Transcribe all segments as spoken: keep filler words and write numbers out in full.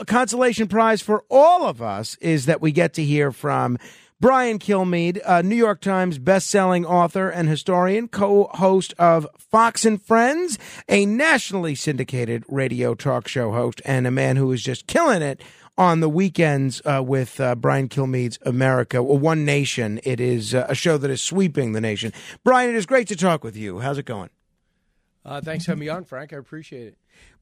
a consolation prize for all of us is that we get to hear from Brian Kilmeade, a New York Times best-selling author and historian, co-host of Fox and Friends, a nationally syndicated radio talk show host, and a man who is just killing it on the weekends uh, with uh, Brian Kilmeade's America, or One Nation. It is uh, a show that is sweeping the nation. Brian, it is great to talk with you. How's it going? Uh, thanks for having me on, Frank. I appreciate it.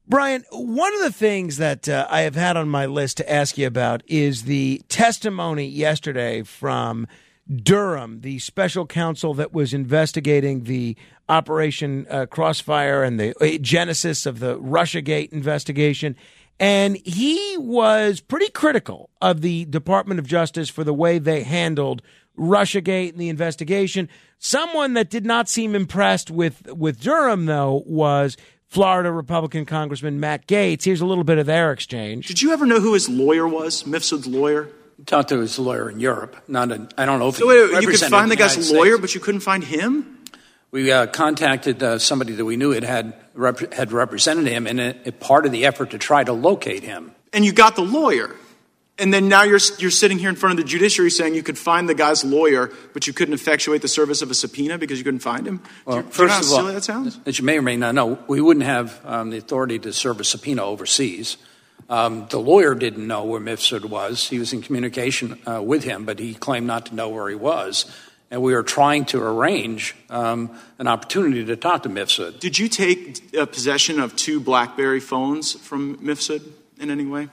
Brian, one of the things that uh, I have had on my list to ask you about is the testimony yesterday from Durham, the special counsel that was investigating the Operation uh, Crossfire and the uh, genesis of the Russiagate investigation. And he was pretty critical of the Department of Justice for the way they handled Russiagate and the investigation. Someone that did not seem impressed with, with Durham, though, was Florida Republican Congressman Matt Gaetz. Here's a little bit of their exchange. Did you ever know who his lawyer was, Mifsud's lawyer? I talked to his lawyer in Europe. Not in, I don't know if so he So you could find the, the guy's United lawyer, States. But you couldn't find him? We uh, contacted uh, somebody that we knew had, had, rep- had represented him in a, a part of the effort to try to locate him. And you got the lawyer. And then now you're you're sitting here in front of the judiciary saying you could find the guy's lawyer, but you couldn't effectuate the service of a subpoena because you couldn't find him? Well, you, first of all, silly that sounds? As you may or may not know, we wouldn't have um, the authority to serve a subpoena overseas. Um, the lawyer didn't know where Mifsud was. He was in communication uh, with him, but he claimed not to know where he was. And we were trying to arrange um, an opportunity to talk to Mifsud. Did you take uh, possession of two BlackBerry phones from Mifsud in any way?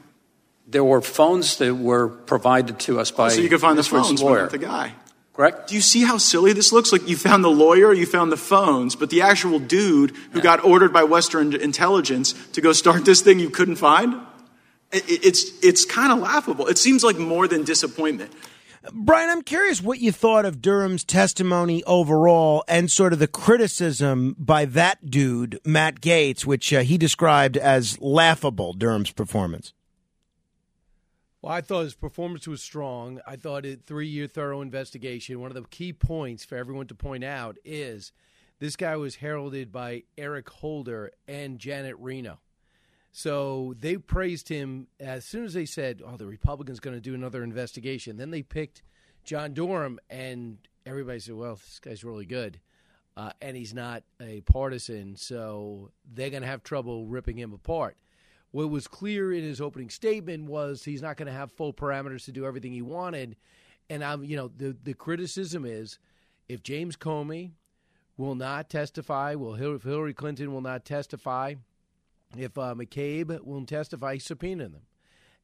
There were phones that were provided to us by oh, so you could find the phones with the guy. Correct? Do you see how silly this looks? Like you found the lawyer, you found the phones, but the actual dude who yeah. got ordered by Western intelligence to go start this thing you couldn't find? It, it's it's kind of laughable. It seems like more than disappointment. Brian, I'm curious what you thought of Durham's testimony overall and sort of the criticism by that dude, Matt Gaetz, which uh, he described as laughable, Durham's performance. Well, I thought his performance was strong. I thought a three-year thorough investigation, one of the key points for everyone to point out is this guy was heralded by Eric Holder and Janet Reno. So they praised him as soon as they said, oh, the Republicans going to do another investigation. Then they picked John Durham, and everybody said, well, this guy's really good, uh, and he's not a partisan, so they're going to have trouble ripping him apart. What was clear in his opening statement was he's not going to have full parameters to do everything he wanted. And, I'm, you know, the, the criticism is if James Comey will not testify, will if Hillary Clinton will not testify, if uh, McCabe won't testify, subpoena them.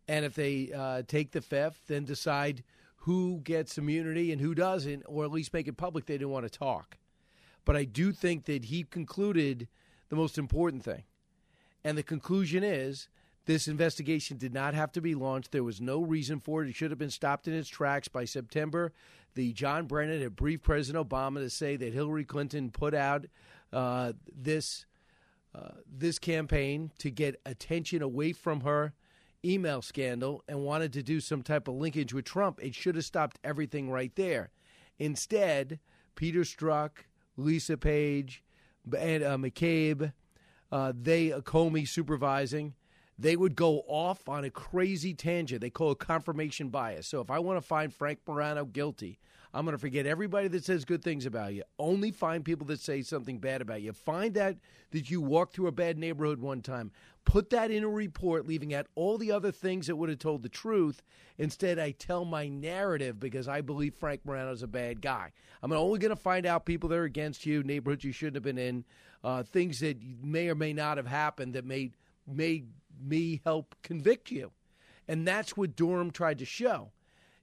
And if they uh, take the fifth, then decide who gets immunity and who doesn't, or at least make it public they didn't want to talk. But I do think that he concluded the most important thing. And the conclusion is this investigation did not have to be launched. There was no reason for it. It should have been stopped in its tracks by September. The John Brennan had briefed President Obama to say that Hillary Clinton put out uh, this uh, this campaign to get attention away from her email scandal and wanted to do some type of linkage with Trump. It should have stopped everything right there. Instead, Peter Strzok, Lisa Page, and uh, McCabe, Uh, they, uh, Comey supervising, they would go off on a crazy tangent. They call it confirmation bias. So if I want to find Frank Morano guilty, I'm going to forget everybody that says good things about you. Only find people that say something bad about you. Find that that you walked through a bad neighborhood one time. Put that in a report, leaving out all the other things that would have told the truth. Instead, I tell my narrative because I believe Frank Morano's a bad guy. I'm only going to find out people that are against you, neighborhoods you shouldn't have been in, uh, things that may or may not have happened that made, made me help convict you. And that's what Durham tried to show.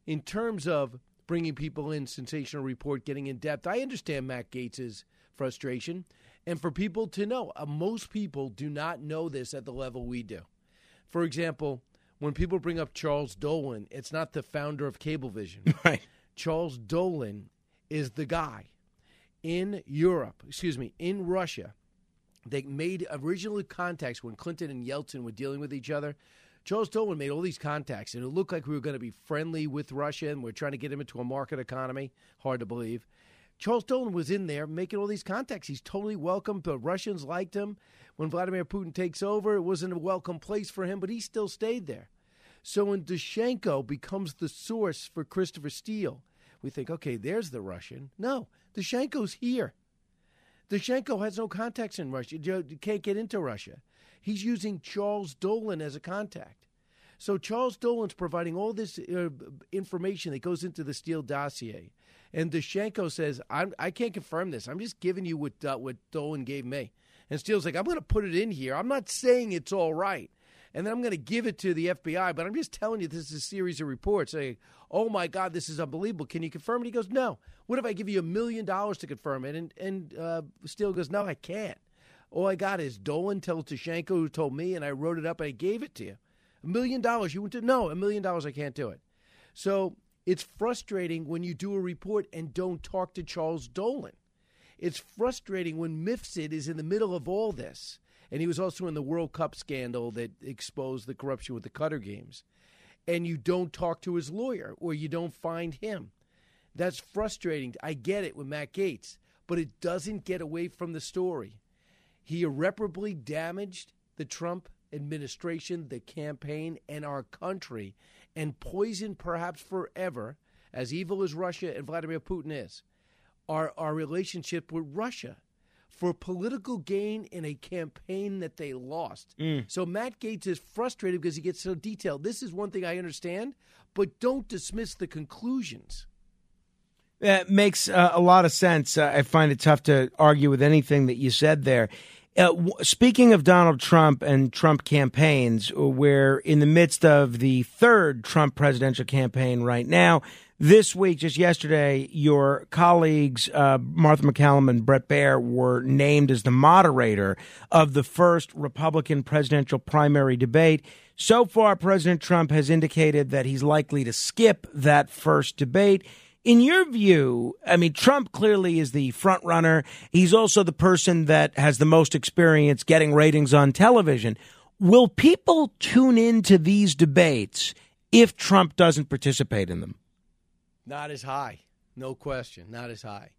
In terms of bringing people in, sensational report, getting in depth, I understand Matt Gaetz's frustration. And for people to know, uh, most people do not know this at the level we do. For example, when people bring up Charles Dolan, it's not the founder of Cablevision. Right. Charles Dolan is the guy in Europe, excuse me, in Russia. They made original contacts when Clinton and Yeltsin were dealing with each other. Charles Dolan made all these contacts, and it looked like we were going to be friendly with Russia, and we're trying to get him into a market economy. Hard to believe. Charles Dolan was in there making all these contacts. He's totally welcome. The Russians liked him. When Vladimir Putin takes over, it wasn't a welcome place for him, but he still stayed there. So when Danchenko becomes the source for Christopher Steele, we think, okay, there's the Russian. No, Danchenko's here. Danchenko has no contacts in Russia. You can't get into Russia. He's using Charles Dolan as a contact. So Charles Dolan's providing all this uh, information that goes into the Steele dossier. And Danchenko says, I'm, I can't confirm this. I'm just giving you what, uh, what Dolan gave me. And Steele's like, I'm going to put it in here. I'm not saying it's all right. And then I'm going to give it to the F B I, but I'm just telling you this is a series of reports saying, oh, my God, this is unbelievable. Can you confirm it? He goes, no. What if I give you a million dollars to confirm it? And, and uh, Steele goes, no, I can't. All I got is Dolan tells Danchenko who told me, and I wrote it up, and I gave it to you. A million dollars, you wouldn't do No, a million dollars, I can't do it. So it's frustrating when you do a report and don't talk to Charles Dolan. It's frustrating when Mifsud is in the middle of all this. And he was also in the World Cup scandal that exposed the corruption with the Qatar games. And you don't talk to his lawyer or you don't find him. That's frustrating. I get it with Matt Gaetz, but it doesn't get away from the story. He irreparably damaged the Trump administration, the campaign, and our country, and poisoned perhaps forever, as evil as Russia and Vladimir Putin is, our, our relationship with Russia. For political gain in a campaign that they lost. Mm. So Matt Gaetz is frustrated because he gets so detailed. This is one thing I understand, but don't dismiss the conclusions. That makes uh, a lot of sense. Uh, I find it tough to argue with anything that you said there. Uh, w- speaking of Donald Trump and Trump campaigns, we're in the midst of the third Trump presidential campaign right now. This week, just yesterday, your colleagues, uh, Martha McCallum and Brett Baer, were named as the moderator of the first Republican presidential primary debate. So far, President Trump has indicated that he's likely to skip that first debate. In your view, I mean, Trump clearly is the front runner. He's also the person that has the most experience getting ratings on television. Will people tune into these debates if Trump doesn't participate in them? Not as high. No question. Not as high.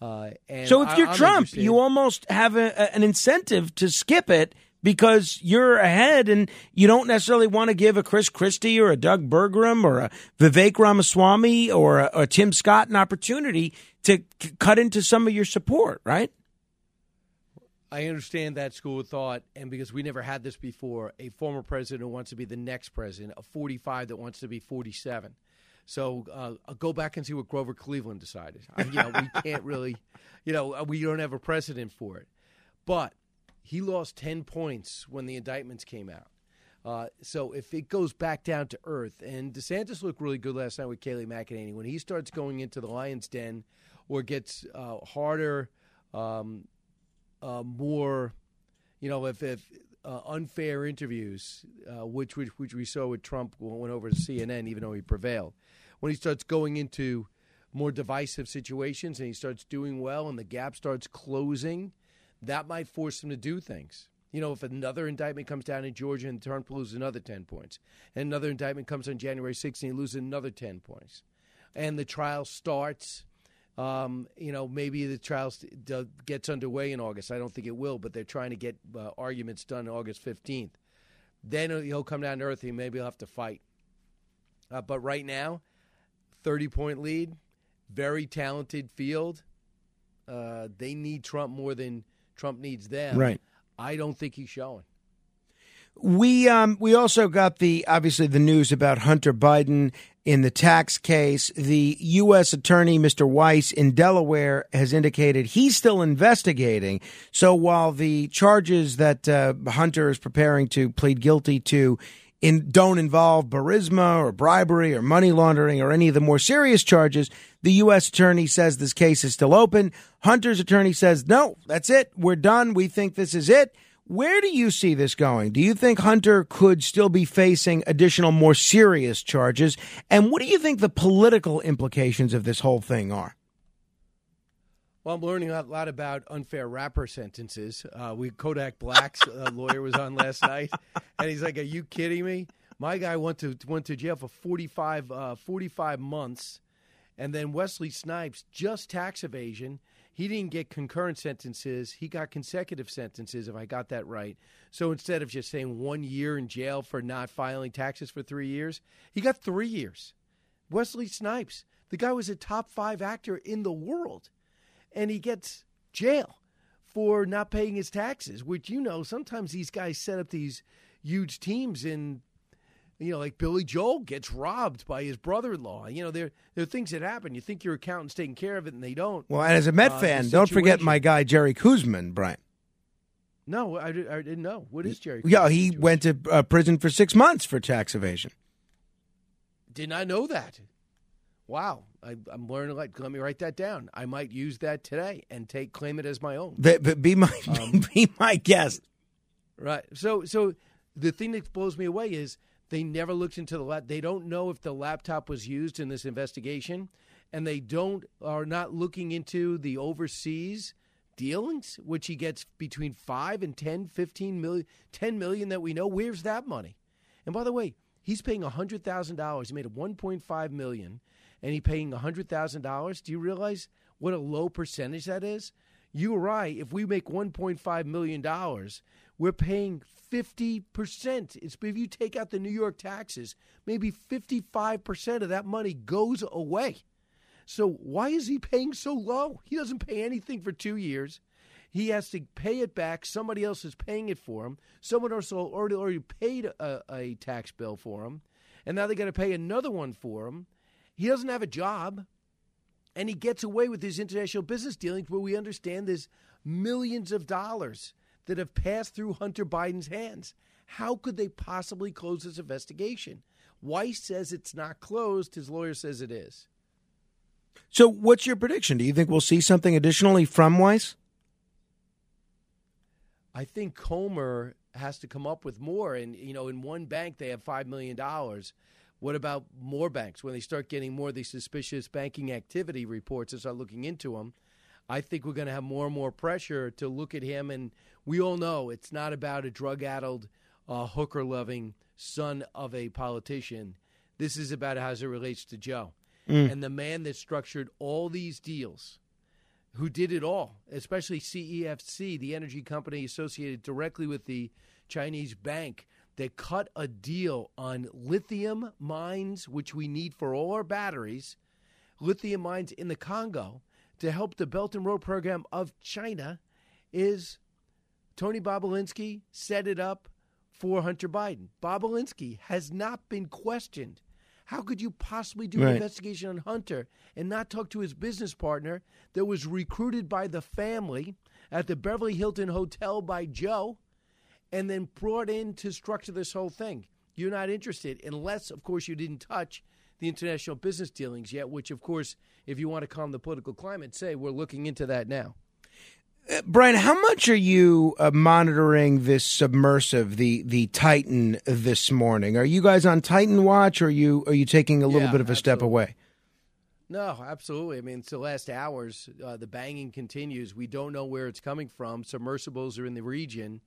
Uh, and so if you're I, Trump, interested. You almost have a, a, an incentive to skip it because you're ahead and you don't necessarily want to give a Chris Christie or a Doug Burgum or a Vivek Ramaswamy or a, a Tim Scott an opportunity to c- cut into some of your support, right? I understand that school of thought, and because we never had this before, a former president who wants to be the next president, a forty-five that wants to be forty-seven. So uh, I'll go back and see what Grover Cleveland decided. I, you know, we can't really, you know, we don't have a precedent for it. But he lost ten points when the indictments came out. Uh, so if it goes back down to earth, and DeSantis looked really good last night with Kayleigh McEnany. When he starts going into the lion's den or gets uh, harder, um, uh, more, you know, if, if uh, unfair interviews, uh, which, which which we saw with Trump when went over to C N N, even though he prevailed. When he starts going into more divisive situations and he starts doing well and the gap starts closing, that might force him to do things. You know, if another indictment comes down in Georgia and Trump loses another ten points, and another indictment comes on January sixth and he loses another ten points, and the trial starts, um, you know, maybe the trial gets underway in August. I don't think it will, but they're trying to get uh, arguments done August fifteenth. Then he'll come down to earth and maybe he'll have to fight. Uh, but right now, thirty-point lead, very talented field. Uh, they need Trump more than Trump needs them. Right. I don't think he's showing. We um, we also got the obviously the news about Hunter Biden in the tax case. The U S attorney, Mister Weiss in Delaware, has indicated he's still investigating. So while the charges that uh, Hunter is preparing to plead guilty to In, don't involve Burisma or bribery or money laundering or any of the more serious charges, the U S attorney says this case is still open. Hunter's attorney says, no, that's it. We're done. We think this is it. Where do you see this going? Do you think Hunter could still be facing additional more serious charges? And what do you think the political implications of this whole thing are? Well, I'm learning a lot about unfair rapper sentences. Uh, we Kodak Black's uh, lawyer was on last night, and he's like, "Are you kidding me? My guy went to went to jail for forty-five months, and then Wesley Snipes just tax evasion, He didn't get concurrent sentences. He got consecutive sentences, if I got that right. So instead of just saying one year in jail for not filing taxes for three years, he got three years. Wesley Snipes, the guy was a top five actor in the world, and he gets jail for not paying his taxes, which, you know, sometimes these guys set up these huge teams in, you know, like Billy Joel gets robbed by his brother-in-law. You know, there, there are things that happen. You think your accountant's taking care of it, and they don't. Well, and as a Met uh, fan, don't forget my guy Jerry Kuzman, Brian. No, I, I didn't know. What is Jerry Kuzman's Yeah, he situation? Went to uh, prison for six months for tax evasion. Did not know that. Wow. I, I'm learning. Like, let me write that down. I might use that today and take claim it as my own. Be, be, my, um, be my guest. Right. So, so the thing that blows me away is, they never looked into the lap. They don't know if the laptop was used in this investigation, and they don't are not looking into the overseas dealings, which he gets between five and ten, fifteen million, ten million that we know. Where's that money? And by the way, he's paying a hundred thousand dollars. He made a one point five million, and he's paying a hundred thousand dollars. Do you realize what a low percentage that is? You or I, if we make one point five million dollars. We're paying fifty percent. It's, if you take out the New York taxes, maybe fifty-five percent of that money goes away. So why is he paying so low? He doesn't pay anything for two years. He has to pay it back. Somebody else is paying it for him. Someone else already, already paid a, a tax bill for him, and now they got to pay another one for him. He doesn't have a job, and he gets away with his international business dealings where we understand there's millions of dollars that have passed through Hunter Biden's hands. How could they possibly close this investigation? Weiss says it's not closed. His lawyer says it is. So what's your prediction? Do you think we'll see something additionally from Weiss? I think Comer has to come up with more. And, you know, in one bank, they have five million dollars. What about more banks? When they start getting more of these suspicious banking activity reports and start looking into them, I think we're going to have more and more pressure to look at him. And we all know it's not about a drug-addled, uh, hooker-loving son of a politician. This is about how it relates to Joe. Mm. And the man that structured all these deals, who did it all, especially C E F C, the energy company associated directly with the Chinese bank, that cut a deal on lithium mines, which we need for all our batteries, lithium mines in the Congo, to help the Belt and Road program of China, is Tony Bobulinski set it up for Hunter Biden. Bobulinski has not been questioned. How could you possibly do right. an investigation on Hunter and not talk to his business partner that was recruited by the family at the Beverly Hilton Hotel by Joe and then brought in to structure this whole thing? You're not interested unless, of course, you didn't touch the international business dealings yet, which, of course, if you want to calm the political climate, say we're looking into that now. Uh, Brian, how much are you uh, monitoring this submersive, the the Titan, this morning? Are you guys on Titan watch, or are you, are you taking a little yeah, bit of a absolutely. step away? No, absolutely. I mean, it's the last hours. Uh, the banging continues. We don't know where it's coming from. Submersibles are in the region.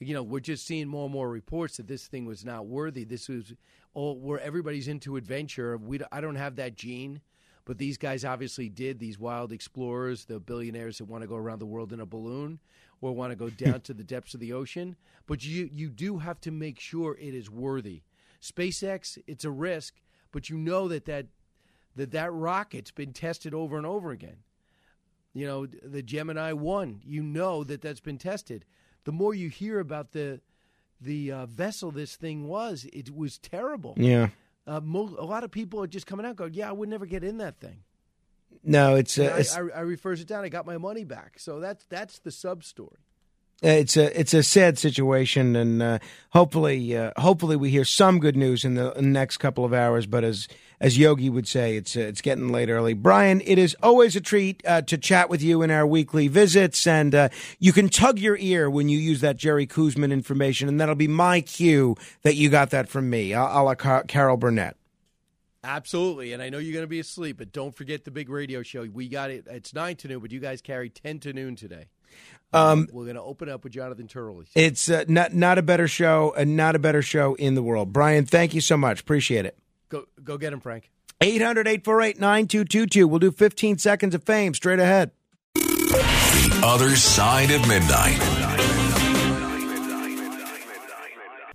You know, we're just seeing more and more reports that this thing was not worthy. This was all where everybody's into adventure. We, I don't have that gene, but these guys obviously did. These wild explorers, the billionaires that want to go around the world in a balloon or want to go down to the depths of the ocean. But you, you do have to make sure it is worthy. SpaceX, it's a risk, but you know that that, that, that rocket's been tested over and over again. You know, the Gemini one, you know that that's been tested. The more you hear about the the uh, vessel this thing was, it was terrible. Yeah. Uh, mo- a lot of people are just coming out going, yeah, I would never get in that thing. No, it's... Uh, I, it's I, I refers it down. I got my money back. So that's that's the sub-story. It's a, it's a sad situation, and uh, hopefully uh, hopefully we hear some good news in the, in the next couple of hours, but as as Yogi would say, it's uh, it's getting late early. Brian, it is always a treat uh, to chat with you in our weekly visits, and uh, you can tug your ear when you use that Jerry Kuzman information, and that'll be my cue that you got that from me, a la Car- Carol Burnett. Absolutely, and I know you're going to be asleep, but don't forget the big radio show. We got it. It's nine to noon, but you guys carry ten to noon today. Um, um, we're going to open up with Jonathan Turley. It's uh, not not a better show, and not a better show in the world. Brian, thank you so much. Appreciate it. Go go get him, Frank. eight hundred, eight four eight, nine two two two. We'll do fifteen seconds of fame straight ahead. Other Side of Midnight.